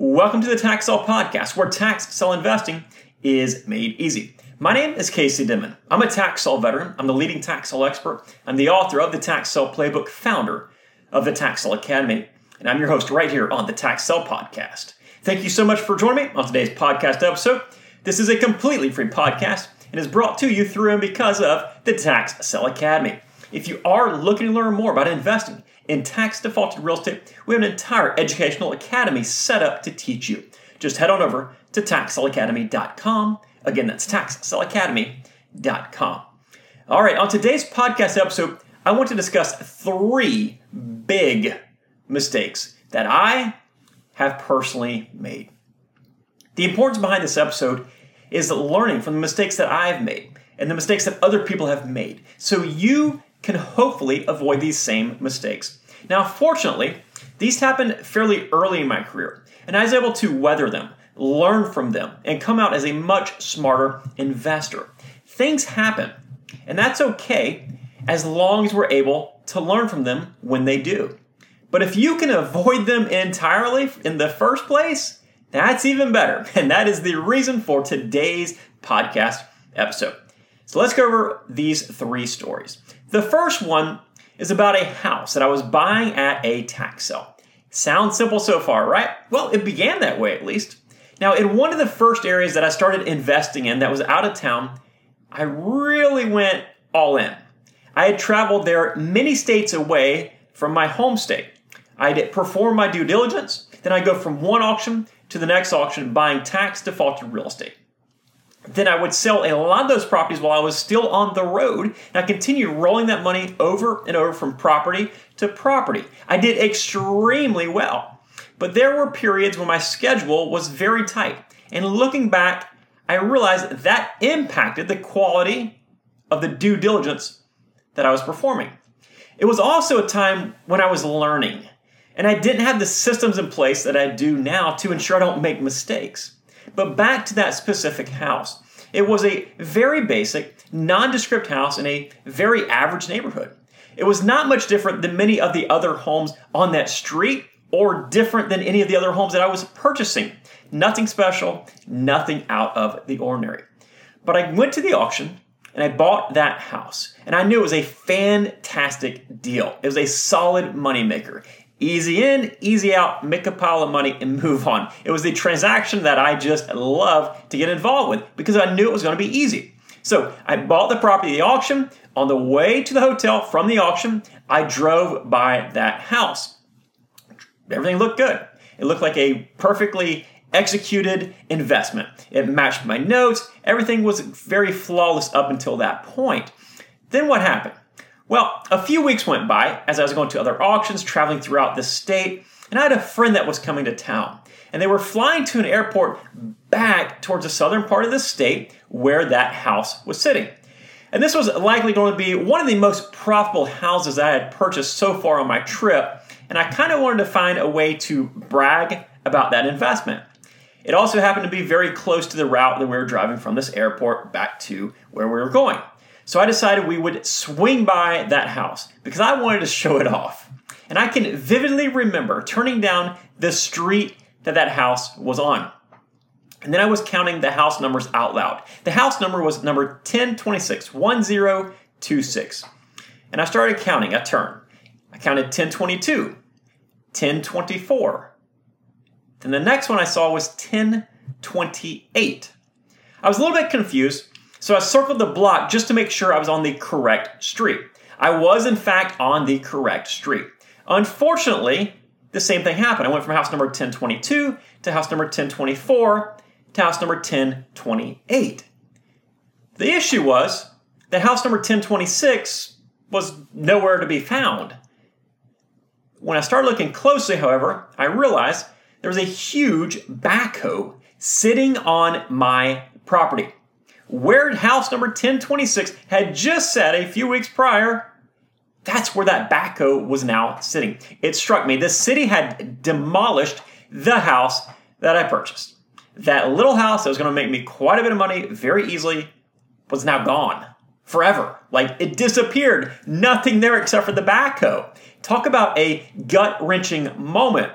Welcome to the Tax Sale Podcast, where tax sale investing is made easy. My name is Casey Dimon. I'm a tax sale veteran. I'm the leading tax sale expert. I'm the author of the Tax Sale Playbook, founder of the Tax Sale Academy, and I'm your host right here on the Tax Sale Podcast. Thank you so much for joining me on today's podcast episode. This is a completely free podcast and is brought to you through and because of the Tax Sale Academy. If you are looking to learn more about investing in tax-defaulted real estate, we have an entire educational academy set up to teach you. Just head on over to TaxSellAcademy.com. Again, that's TaxSellAcademy.com. All right, on today's podcast episode, I want to discuss three big mistakes that I have personally made. The importance behind this episode is learning from the mistakes that I've made and the mistakes that other people have made, so you can hopefully avoid these same mistakes. Now, fortunately, these happened fairly early in my career, and I was able to weather them, learn from them, and come out as a much smarter investor. Things happen, and that's okay as long as we're able to learn from them when they do. But if you can avoid them entirely in the first place, that's even better. And that is the reason for today's podcast episode. So let's go over these three stories. The first one is about a house that I was buying at a tax sale. Sounds simple so far, right? Well, it began that way at least. Now, in one of the first areas that I started investing in that was out of town, I really went all in. I had traveled there many states away from my home state. I did perform my due diligence, then I go from one auction to the next auction buying tax-defaulted real estate. Then I would sell a lot of those properties while I was still on the road, and I continued rolling that money over and over from property to property. I did extremely well, but there were periods when my schedule was very tight, and looking back, I realized that impacted the quality of the due diligence that I was performing. It was also a time when I was learning, and I didn't have the systems in place that I do now to ensure I don't make mistakes. But back to that specific house. It was a very basic, nondescript house in a very average neighborhood. It was not much different than many of the other homes on that street or different than any of the other homes that I was purchasing. Nothing special, nothing out of the ordinary. But I went to the auction and I bought that house. And I knew it was a fantastic deal. It was a solid moneymaker. Easy in, easy out, make a pile of money, and move on. It was the transaction that I just love to get involved with because I knew it was going to be easy. So I bought the property at the auction. On the way to the hotel from the auction, I drove by that house. Everything looked good. It looked like a perfectly executed investment. It matched my notes. Everything was very flawless up until that point. Then what happened? Well, a few weeks went by as I was going to other auctions, traveling throughout the state, and I had a friend that was coming to town. And they were flying to an airport back towards the southern part of the state where that house was sitting. And this was likely going to be one of the most profitable houses I had purchased so far on my trip, and I kind of wanted to find a way to brag about that investment. It also happened to be very close to the route that we were driving from this airport back to where we were going. So I decided we would swing by that house because I wanted to show it off. And I can vividly remember turning down the street that house was on. And then I was counting the house numbers out loud. The house number was number 1026, 1026. And I started counting a turn. I counted 1022, 1024. Then the next one I saw was 1028. I was a little bit confused. So I circled the block just to make sure I was on the correct street. I was, in fact, on the correct street. Unfortunately, the same thing happened. I went from house number 1022 to house number 1024 to house number 1028. The issue was that house number 1026 was nowhere to be found. When I started looking closely, however, I realized there was a huge backhoe sitting on my property. Where house number 1026 had just sat a few weeks prior, that's where that backhoe was now sitting. It struck me. The city had demolished the house that I purchased. That little house that was going to make me quite a bit of money very easily was now gone forever. Like, it disappeared. Nothing there except for the backhoe. Talk about a gut-wrenching moment.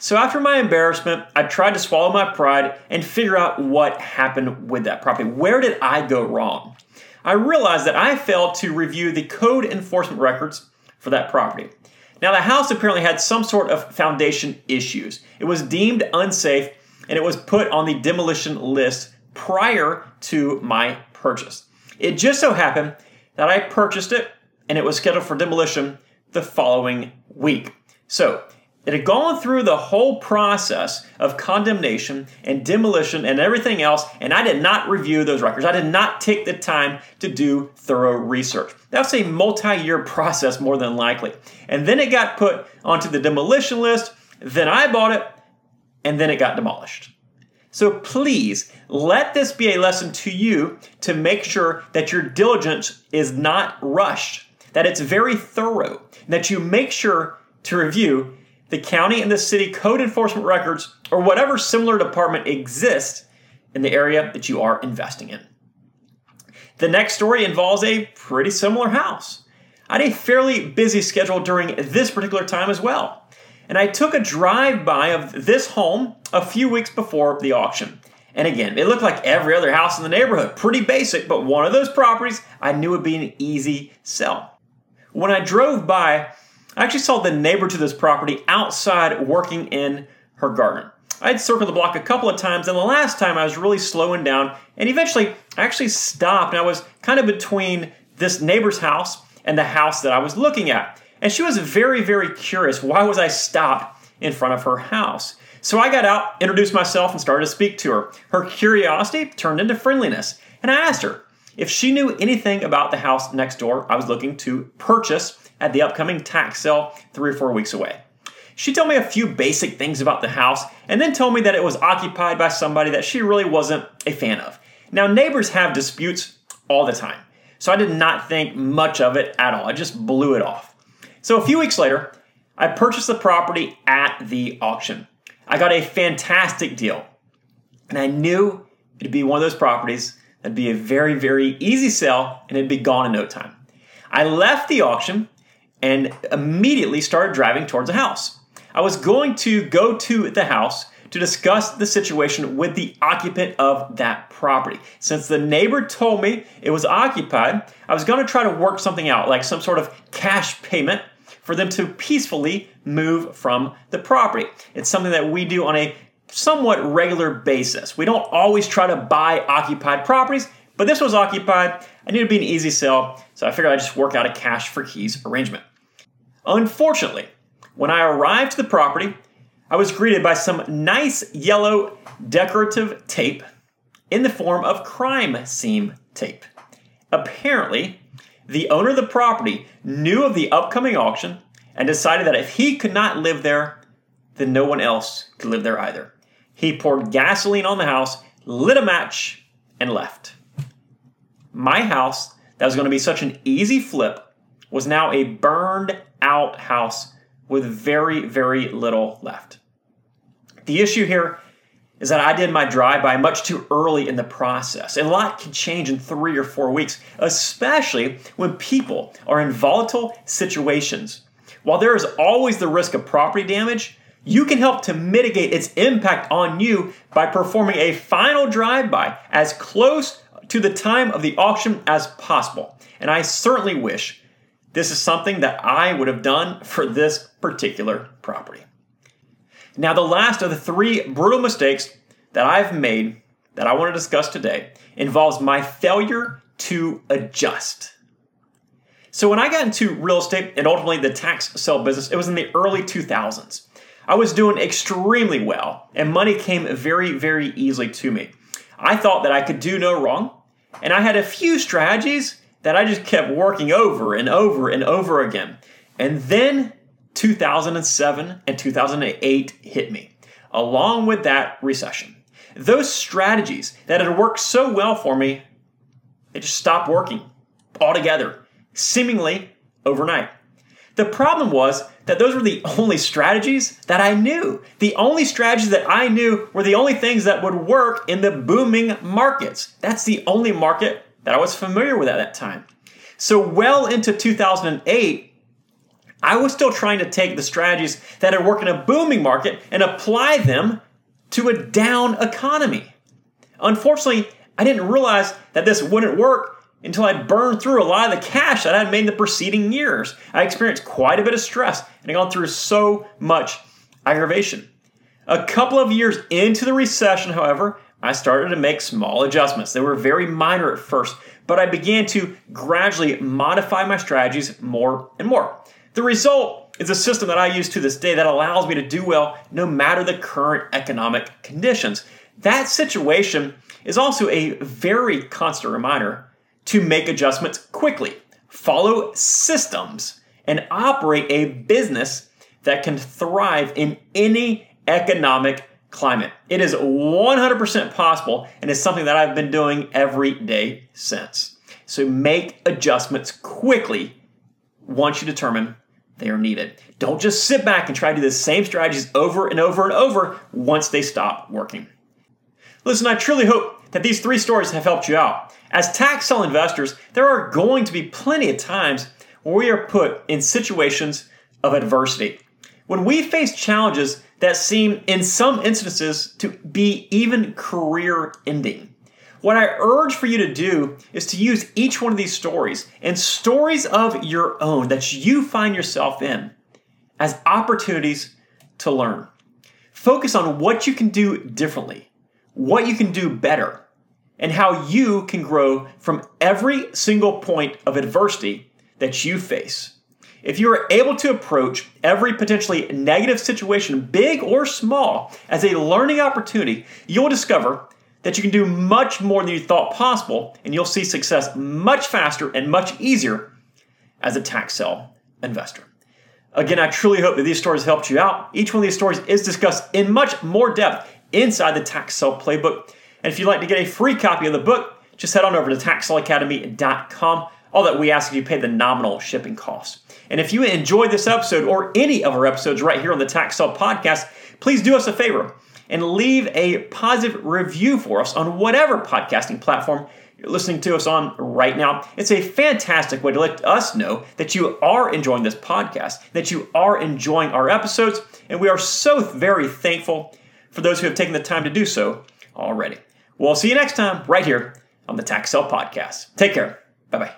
So after my embarrassment, I tried to swallow my pride and figure out what happened with that property. Where did I go wrong? I realized that I failed to review the code enforcement records for that property. Now, the house apparently had some sort of foundation issues. It was deemed unsafe, and it was put on the demolition list prior to my purchase. It just so happened that I purchased it, and it was scheduled for demolition the following week. So it had gone through the whole process of condemnation and demolition and everything else, and I did not review those records. I did not take the time to do thorough research. That's a multi-year process, more than likely. And then it got put onto the demolition list, then I bought it, and then it got demolished. So please, let this be a lesson to you to make sure that your diligence is not rushed, that it's very thorough, and that you make sure to review the county and the city code enforcement records or whatever similar department exists in the area that you are investing in. The next story involves a pretty similar house. I had a fairly busy schedule during this particular time as well, and I took a drive-by of this home a few weeks before the auction. And again, it looked like every other house in the neighborhood, pretty basic, but one of those properties I knew would be an easy sell. When I drove by, I actually saw the neighbor to this property outside working in her garden. I had circled the block a couple of times, and the last time I was really slowing down, and eventually I actually stopped, and I was kind of between this neighbor's house and the house that I was looking at. And she was very, very curious. Why was I stopped in front of her house? So I got out, introduced myself, and started to speak to her. Her curiosity turned into friendliness, and I asked her if she knew anything about the house next door I was looking to purchase at the upcoming tax sale 3 or 4 weeks away. She told me a few basic things about the house and then told me that it was occupied by somebody that she really wasn't a fan of. Now, neighbors have disputes all the time, so I did not think much of it at all. I just blew it off. So a few weeks later, I purchased the property at the auction. I got a fantastic deal, and I knew it'd be one of those properties that'd be a very, very easy sell, and it'd be gone in no time. I left the auction and immediately started driving towards the house. I was going to go to the house to discuss the situation with the occupant of that property. Since the neighbor told me it was occupied, I was going to try to work something out, like some sort of cash payment for them to peacefully move from the property. It's something that we do on a somewhat regular basis. We don't always try to buy occupied properties, but this was occupied. I knew it'd be an easy sell, so I figured I'd just work out a cash for keys arrangement. Unfortunately, when I arrived at the property, I was greeted by some nice yellow decorative tape in the form of crime scene tape. Apparently, the owner of the property knew of the upcoming auction and decided that if he could not live there, then no one else could live there either. He poured gasoline on the house, lit a match, and left. My house, that was going to be such an easy flip, was now a burned out house with very, very little left. The issue here is that I did my drive-by much too early in the process. A lot can change in 3 or 4 weeks, especially when people are in volatile situations. While there is always the risk of property damage, you can help to mitigate its impact on you by performing a final drive-by as close to the time of the auction as possible. And I certainly wish this is something that I would have done for this particular property. Now, the last of the 3 brutal mistakes that I've made that I want to discuss today involves my failure to adjust. So when I got into real estate and ultimately the tax sale business, it was in the early 2000s. I was doing extremely well, and money came very, very easily to me. I thought that I could do no wrong, and I had a few strategies that I just kept working over and over and over again. And then 2007 and 2008 hit me, along with that recession. Those strategies that had worked so well for me, they just stopped working altogether, seemingly overnight. The problem was that those were the only strategies that I knew. The only strategies that I knew were the only things that would work in the booming markets. That's the only market that I was familiar with at that time. So well into 2008, I was still trying to take the strategies that had worked in a booming market and apply them to a down economy. Unfortunately, I didn't realize that this wouldn't work until I burned through a lot of the cash that I had made in the preceding years. I experienced quite a bit of stress and I'd gone through so much aggravation. A couple of years into the recession, however, I started to make small adjustments. They were very minor at first, but I began to gradually modify my strategies more and more. The result is a system that I use to this day that allows me to do well no matter the current economic conditions. That situation is also a very constant reminder to make adjustments quickly, follow systems, and operate a business that can thrive in any economic climate. It is 100% possible and is something that I've been doing every day since. So make adjustments quickly once you determine they are needed. Don't just sit back and try to do the same strategies over and over and over once they stop working. Listen, I truly hope that these 3 stories have helped you out. As tax sale investors, there are going to be plenty of times where we are put in situations of adversity. When we face challenges that seem, in some instances, to be even career-ending. What I urge for you to do is to use each one of these stories and stories of your own that you find yourself in as opportunities to learn. Focus on what you can do differently, what you can do better, and how you can grow from every single point of adversity that you face. If you are able to approach every potentially negative situation, big or small, as a learning opportunity, you'll discover that you can do much more than you thought possible, and you'll see success much faster and much easier as a tax sale investor. Again, I truly hope that these stories helped you out. Each one of these stories is discussed in much more depth inside the Tax Sale Playbook. And if you'd like to get a free copy of the book, just head on over to TaxSaleAcademy.com. All that we ask is you pay the nominal shipping costs. And if you enjoyed this episode or any of our episodes right here on the Tax Sale Podcast, please do us a favor and leave a positive review for us on whatever podcasting platform you're listening to us on right now. It's a fantastic way to let us know that you are enjoying this podcast, that you are enjoying our episodes, and we are so very thankful for those who have taken the time to do so already. We'll see you next time right here on the Tax Sale Podcast. Take care. Bye-bye.